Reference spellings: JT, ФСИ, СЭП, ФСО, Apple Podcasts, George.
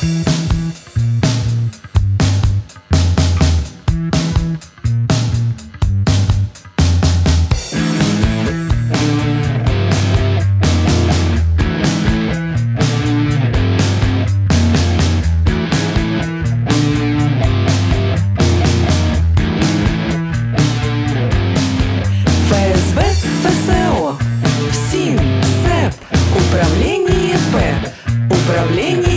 ФСО, ФСИ, СЭП, управление П, управление